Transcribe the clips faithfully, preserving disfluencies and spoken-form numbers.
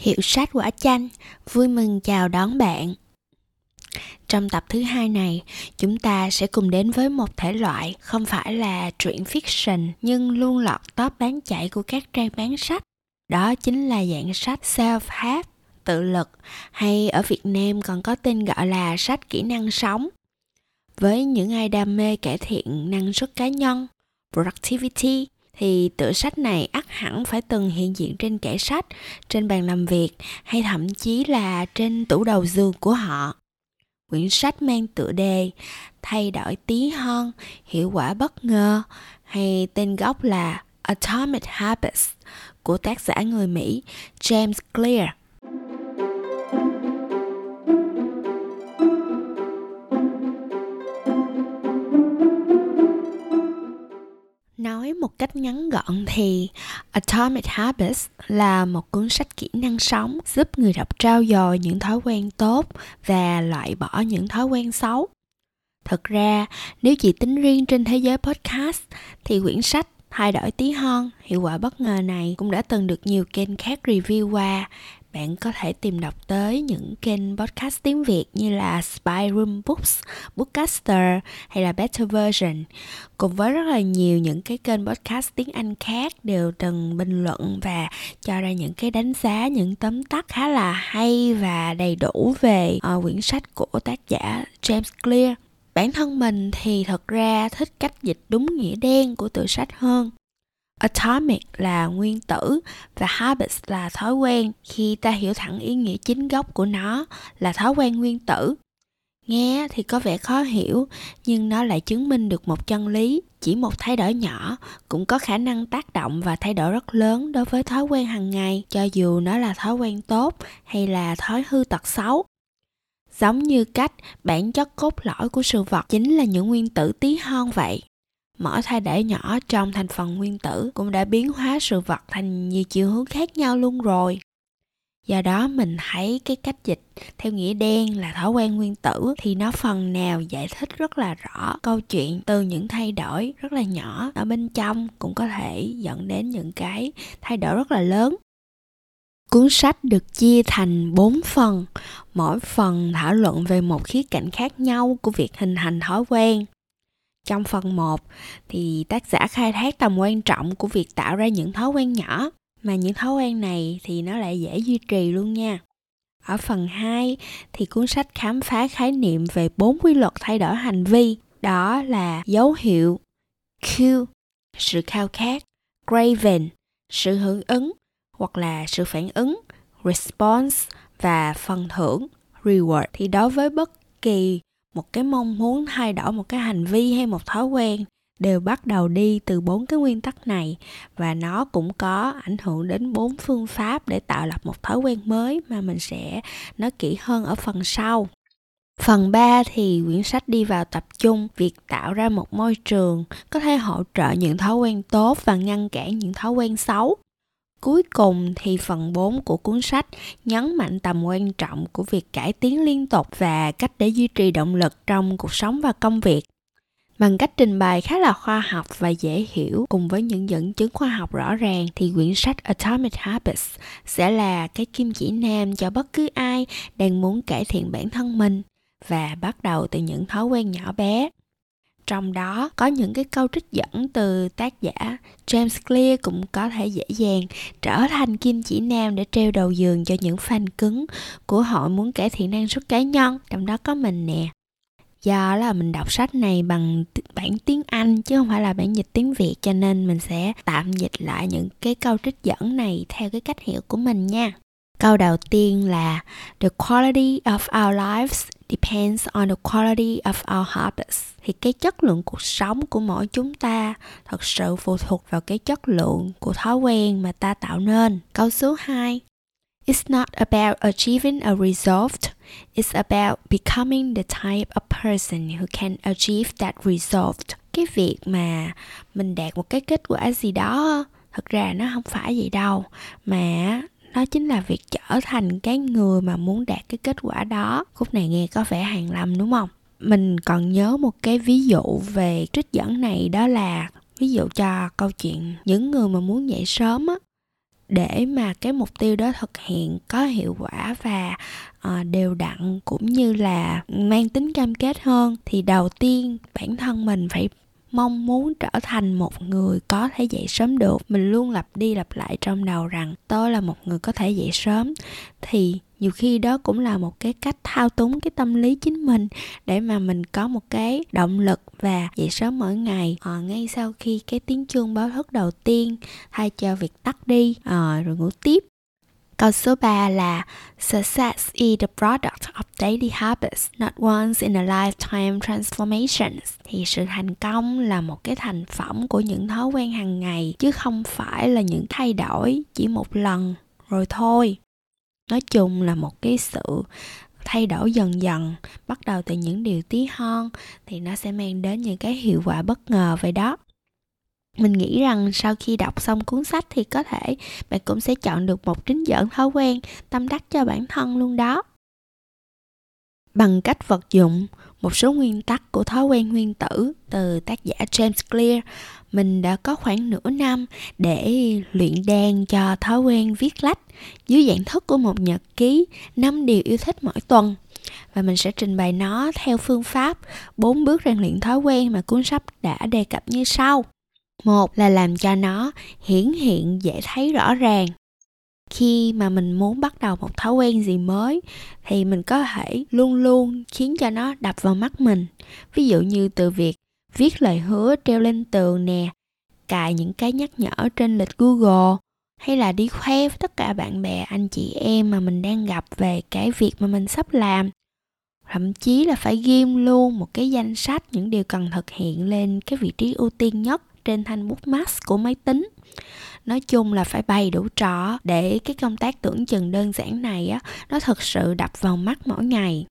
Hiệu Sách Quả Chanh vui mừng chào đón bạn. Trong tập thứ hai này, chúng ta sẽ cùng đến với một thể loại không phải là truyện fiction nhưng luôn lọt top bán chạy của các trang bán sách. Đó chính là dạng sách self-help, tự lực, hay ở Việt Nam còn có tên gọi là sách kỹ năng sống. Với những ai đam mê cải thiện năng suất cá nhân, productivity, thì tựa sách này ắt hẳn phải từng hiện diện trên kệ sách, trên bàn làm việc hay thậm chí là trên tủ đầu giường của họ. Quyển sách mang tựa đề Thay đổi tí hon, hiệu quả bất ngờ hay tên gốc là Atomic Habits của tác giả người Mỹ James Clear. Nói một cách ngắn gọn thì Atomic Habits là một cuốn sách kỹ năng sống giúp người đọc trau dồi những thói quen tốt và loại bỏ những thói quen xấu. Thật ra, nếu chỉ tính riêng trên thế giới podcast thì quyển sách Thay đổi tí hon, hiệu quả bất ngờ này cũng đã từng được nhiều kênh khác review qua. Bạn có thể tìm đọc tới những kênh podcast tiếng Việt như là Spiderum Books, Bookcaster hay là Better Version, cùng với rất là nhiều những cái kênh podcast tiếng Anh khác đều từng bình luận và cho ra những cái đánh giá, những tóm tắt khá là hay và đầy đủ về uh, quyển sách của tác giả James Clear. Bản thân mình thì thật ra thích cách dịch đúng nghĩa đen của tựa sách hơn. Atomic là nguyên tử và habits là thói quen. Khi ta hiểu thẳng ý nghĩa chính gốc của nó là thói quen nguyên tử. Nghe thì có vẻ khó hiểu, nhưng nó lại chứng minh được một chân lý. Chỉ một thay đổi nhỏ cũng có khả năng tác động và thay đổi rất lớn đối với thói quen hàng ngày, cho dù nó là thói quen tốt hay là thói hư tật xấu. Giống như cách bản chất cốt lõi của sự vật chính là những nguyên tử tí hon vậy. Mỗi thay đổi nhỏ trong thành phần nguyên tử cũng đã biến hóa sự vật thành nhiều chiều hướng khác nhau luôn rồi. Do đó mình thấy cái cách dịch theo nghĩa đen là thói quen nguyên tử thì nó phần nào giải thích rất là rõ câu chuyện từ những thay đổi rất là nhỏ ở bên trong cũng có thể dẫn đến những cái thay đổi rất là lớn. Cuốn sách được chia thành bốn phần, mỗi phần thảo luận về một khía cạnh khác nhau của việc hình thành thói quen. Trong phần một thì tác giả khai thác tầm quan trọng của việc tạo ra những thói quen nhỏ, mà những thói quen này thì nó lại dễ duy trì luôn nha. Ở phần hai thì cuốn sách khám phá khái niệm về bốn quy luật thay đổi hành vi, đó là dấu hiệu, cue, sự khao khát, craving, sự hưởng ứng hoặc là sự phản ứng, response và phần thưởng, reward. Thì đối với bất kỳ một cái mong muốn thay đổi một cái hành vi hay một thói quen đều bắt đầu đi từ bốn cái nguyên tắc này và nó cũng có ảnh hưởng đến bốn phương pháp để tạo lập một thói quen mới mà mình sẽ nói kỹ hơn ở phần sau. Phần ba thì quyển sách đi vào tập trung việc tạo ra một môi trường có thể hỗ trợ những thói quen tốt và ngăn cản những thói quen xấu. Cuối cùng thì phần bốn của cuốn sách nhấn mạnh tầm quan trọng của việc cải tiến liên tục và cách để duy trì động lực trong cuộc sống và công việc. Bằng cách trình bày khá là khoa học và dễ hiểu cùng với những dẫn chứng khoa học rõ ràng thì quyển sách Atomic Habits sẽ là cái kim chỉ nam cho bất cứ ai đang muốn cải thiện bản thân mình và bắt đầu từ những thói quen nhỏ bé. Trong đó có những cái câu trích dẫn từ tác giả James Clear cũng có thể dễ dàng trở thành kim chỉ nam để treo đầu giường cho những fan cứng của hội muốn cải thiện năng suất cá nhân, trong đó có mình nè. Do là mình đọc sách này bằng bản tiếng Anh chứ không phải là bản dịch tiếng Việt, cho nên mình sẽ tạm dịch lại những cái câu trích dẫn này theo cái cách hiểu của mình nha. Câu đầu tiên là The quality of our lives depends on the quality of our habits. Thì cái chất lượng cuộc sống của mỗi chúng ta thật sự phụ thuộc vào cái chất lượng của thói quen mà ta tạo nên. Câu số hai, It's not about achieving a result. It's about becoming the type of person who can achieve that result. Cái việc mà mình đạt một cái kết quả gì đó, thật ra nó không phải vậy đâu, mà đó chính là việc trở thành cái người mà muốn đạt cái kết quả đó. Khúc này nghe có vẻ hàn lâm đúng không? Mình còn nhớ một cái ví dụ về trích dẫn này, đó là ví dụ cho câu chuyện những người mà muốn dậy sớm á. để mà cái mục tiêu đó thực hiện có hiệu quả và uh, đều đặn cũng như là mang tính cam kết hơn, thì đầu tiên bản thân mình phải mong muốn trở thành một người có thể dậy sớm được. Mình luôn lặp đi lặp lại trong đầu rằng tôi là một người có thể dậy sớm, thì nhiều khi đó cũng là một cái cách thao túng cái tâm lý chính mình để mà mình có một cái động lực và dậy sớm mỗi ngày. À, ngay sau khi cái tiếng chuông báo thức đầu tiên, thay cho việc tắt đi à, rồi ngủ tiếp. Câu số ba là Success is the product of daily habits, not once in a lifetime transformations. Thì sự thành công là một cái thành phẩm của những thói quen hàng ngày, chứ không phải là những thay đổi chỉ một lần rồi thôi. Nói chung là một cái sự thay đổi dần dần, bắt đầu từ những điều tí hon thì nó sẽ mang đến những cái hiệu quả bất ngờ vậy đó. Mình nghĩ rằng sau khi đọc xong cuốn sách thì có thể bạn cũng sẽ chọn được một trích dẫn thói quen tâm đắc cho bản thân luôn đó. Bằng cách vật dụng, một số nguyên tắc của thói quen nguyên tử từ tác giả James Clear. Mình đã có khoảng nửa năm để luyện đan cho thói quen viết lách dưới dạng thức của một nhật ký năm điều yêu thích mỗi tuần. Và mình sẽ trình bày nó theo phương pháp bốn bước rèn luyện thói quen mà cuốn sách đã đề cập như sau. Một là làm cho nó hiển hiện, dễ thấy, rõ ràng. Khi mà mình muốn bắt đầu một thói quen gì mới thì mình có thể luôn luôn khiến cho nó đập vào mắt mình. Ví dụ như từ việc viết lời hứa treo lên tường nè, cài những cái nhắc nhở trên lịch Google, hay là đi khoe với tất cả bạn bè, anh chị em mà mình đang gặp về cái việc mà mình sắp làm. Thậm chí là phải ghim luôn một cái danh sách những điều cần thực hiện lên cái vị trí ưu tiên nhất trên thanh bút max của máy tính. Nói chung là phải bày đủ trò để cái công tác tưởng chừng đơn giản này á, nó thực sự đập vào mắt mỗi ngày.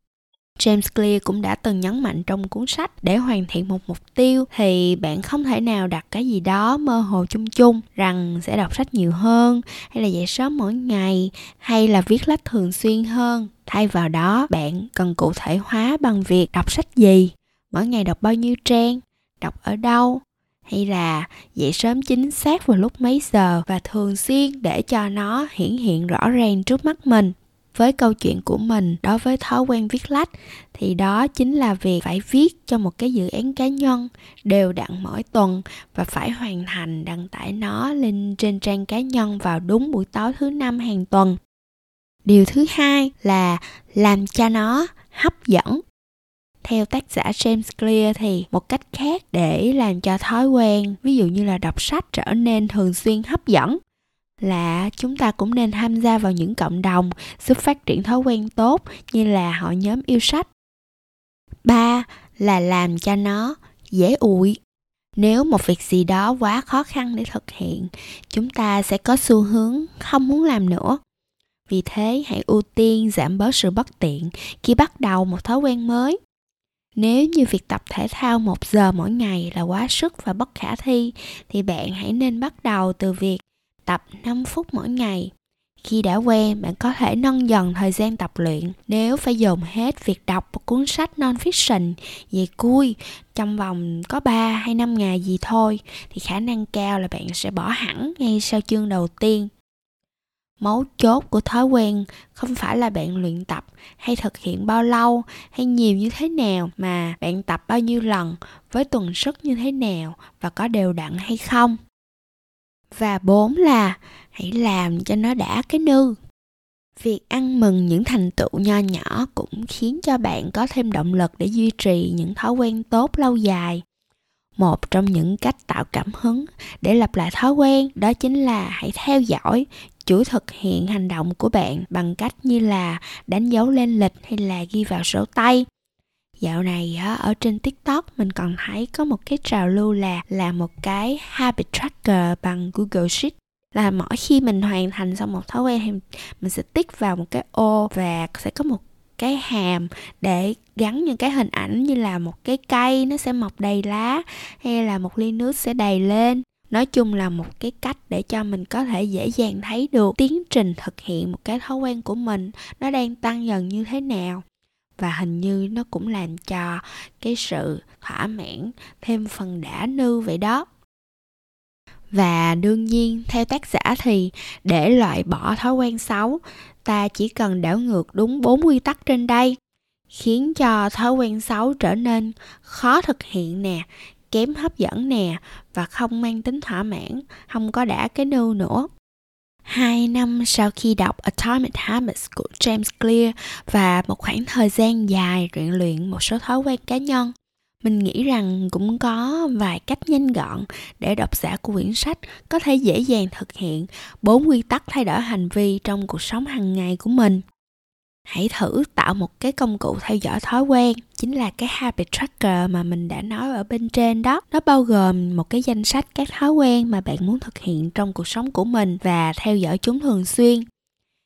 James Clear cũng đã từng nhấn mạnh trong cuốn sách, để hoàn thiện một mục tiêu thì bạn không thể nào đặt cái gì đó mơ hồ chung chung rằng sẽ đọc sách nhiều hơn, hay là dậy sớm mỗi ngày, hay là viết lách thường xuyên hơn. Thay vào đó, bạn cần cụ thể hóa bằng việc đọc sách gì, mỗi ngày đọc bao nhiêu trang, đọc ở đâu, hay là dậy sớm chính xác vào lúc mấy giờ và thường xuyên để cho nó hiển hiện rõ ràng trước mắt mình. Với câu chuyện của mình đối với thói quen viết lách thì đó chính là việc phải viết cho một cái dự án cá nhân đều đặn mỗi tuần và phải hoàn thành đăng tải nó lên trên trang cá nhân vào đúng buổi tối thứ năm hàng tuần. Điều thứ hai là làm cho nó hấp dẫn. Theo tác giả James Clear thì một cách khác để làm cho thói quen, ví dụ như là đọc sách trở nên thường xuyên hấp dẫn, là chúng ta cũng nên tham gia vào những cộng đồng giúp phát triển thói quen tốt như là hội nhóm yêu sách. Ba là làm cho nó dễ ủi. Nếu một việc gì đó quá khó khăn để thực hiện, chúng ta sẽ có xu hướng không muốn làm nữa. Vì thế hãy ưu tiên giảm bớt sự bất tiện khi bắt đầu một thói quen mới. Nếu như việc tập thể thao một giờ mỗi ngày là quá sức và bất khả thi, thì bạn hãy nên bắt đầu từ việc tập năm phút mỗi ngày. Khi đã quen, bạn có thể nâng dần thời gian tập luyện. Nếu phải dồn hết việc đọc một cuốn sách non-fiction về cui trong vòng có ba hay năm ngày gì thôi, thì khả năng cao là bạn sẽ bỏ hẳn ngay sau chương đầu tiên. Mấu chốt của thói quen không phải là bạn luyện tập hay thực hiện bao lâu hay nhiều như thế nào, mà bạn tập bao nhiêu lần, với tuần suất như thế nào và có đều đặn hay không. Và bốn là hãy làm cho nó đã cái nư. Việc ăn mừng những thành tựu nho nhỏ cũng khiến cho bạn có thêm động lực để duy trì những thói quen tốt lâu dài. Một trong những cách tạo cảm hứng để lặp lại thói quen đó chính là hãy theo dõi chuỗi thực hiện hành động của bạn bằng cách như là đánh dấu lên lịch hay là ghi vào sổ tay. Dạo này ở trên TikTok mình còn thấy có một cái trào lưu là làm một cái habit tracker bằng Google Sheet. Là mỗi khi mình hoàn thành xong một thói quen thì mình sẽ tích vào một cái ô và sẽ có một cái hàm để gắn những cái hình ảnh như là một cái cây nó sẽ mọc đầy lá, hay là một ly nước sẽ đầy lên. Nói chung là một cái cách để cho mình có thể dễ dàng thấy được tiến trình thực hiện một cái thói quen của mình nó đang tăng dần như thế nào. Và hình như nó cũng làm cho cái sự thỏa mãn thêm phần đã nư vậy đó. Và đương nhiên, theo tác giả thì để loại bỏ thói quen xấu, ta chỉ cần đảo ngược đúng bốn quy tắc trên đây, khiến cho thói quen xấu trở nên khó thực hiện nè, kém hấp dẫn nè, và không mang tính thỏa mãn, không có đã cái nưu nữa. Hai năm sau khi đọc Atomic Habits của James Clear và một khoảng thời gian dài rèn luyện một số thói quen cá nhân, mình nghĩ rằng cũng có vài cách nhanh gọn để độc giả của quyển sách có thể dễ dàng thực hiện bốn quy tắc thay đổi hành vi trong cuộc sống hàng ngày của mình. Hãy thử tạo một cái công cụ theo dõi thói quen, chính là cái habit tracker mà mình đã nói ở bên trên đó. Nó bao gồm một cái danh sách các thói quen mà bạn muốn thực hiện trong cuộc sống của mình và theo dõi chúng thường xuyên.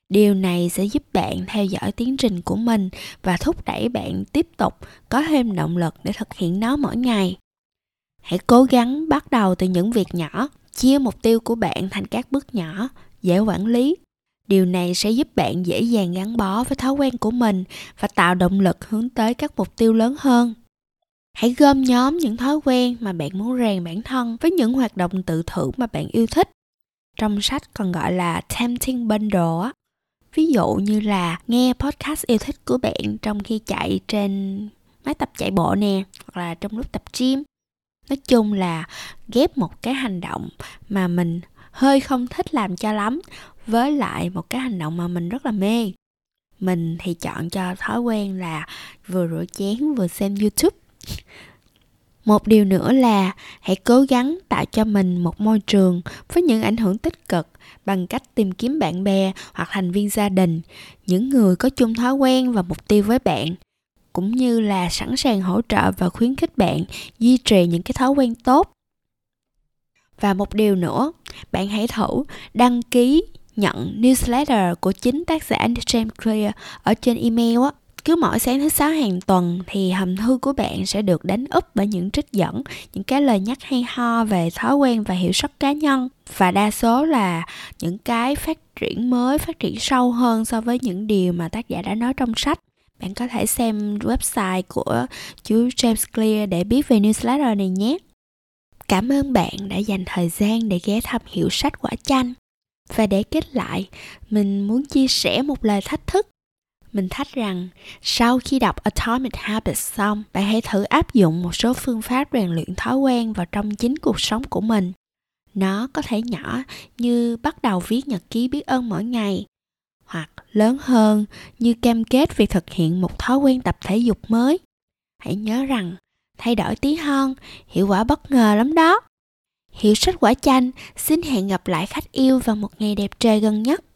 Điều này sẽ giúp bạn theo dõi tiến trình của mình và thúc đẩy bạn tiếp tục có thêm động lực để thực hiện nó mỗi ngày. Hãy cố gắng bắt đầu từ những việc nhỏ, chia mục tiêu của bạn thành các bước nhỏ, dễ quản lý. Điều này sẽ giúp bạn dễ dàng gắn bó với thói quen của mình và tạo động lực hướng tới các mục tiêu lớn hơn. Hãy gom nhóm những thói quen mà bạn muốn rèn bản thân với những hoạt động tự thưởng mà bạn yêu thích. Trong sách còn gọi là tempting bundle. Ví dụ như là nghe podcast yêu thích của bạn trong khi chạy trên máy tập chạy bộ nè, hoặc là trong lúc tập gym. Nói chung là ghép một cái hành động mà mình hơi không thích làm cho lắm với lại một cái hành động mà mình rất là mê. Mình thì chọn cho thói quen là vừa rửa chén vừa xem YouTube. Một điều nữa là hãy cố gắng tạo cho mình một môi trường với những ảnh hưởng tích cực bằng cách tìm kiếm bạn bè hoặc thành viên gia đình, những người có chung thói quen và mục tiêu với bạn, cũng như là sẵn sàng hỗ trợ và khuyến khích bạn duy trì những cái thói quen tốt. Và một điều nữa, bạn hãy thử đăng ký nhận newsletter của chính tác giả James Clear ở trên email á. Cứ mỗi sáng thứ sáu hàng tuần thì hòm thư của bạn sẽ được đánh úp bởi những trích dẫn, những cái lời nhắc hay ho về thói quen và hiệu suất cá nhân, và đa số là những cái phát triển mới, phát triển sâu hơn so với những điều mà tác giả đã nói trong sách. Bạn có thể xem website của chú James Clear để biết về newsletter này nhé. Cảm ơn bạn đã dành thời gian để ghé thăm Hiệu Sách Quả Chanh. Và để kết lại, mình muốn chia sẻ một lời thách thức. Mình thách rằng sau khi đọc Atomic Habits xong, bạn hãy thử áp dụng một số phương pháp rèn luyện thói quen vào trong chính cuộc sống của mình. Nó có thể nhỏ như bắt đầu viết nhật ký biết ơn mỗi ngày, hoặc lớn hơn như cam kết việc thực hiện một thói quen tập thể dục mới. Hãy nhớ rằng thay đổi tí hon, hiệu quả bất ngờ lắm đó. Hiệu Sách Quả Chanh xin hẹn gặp lại khách yêu vào một ngày đẹp trời gần nhất.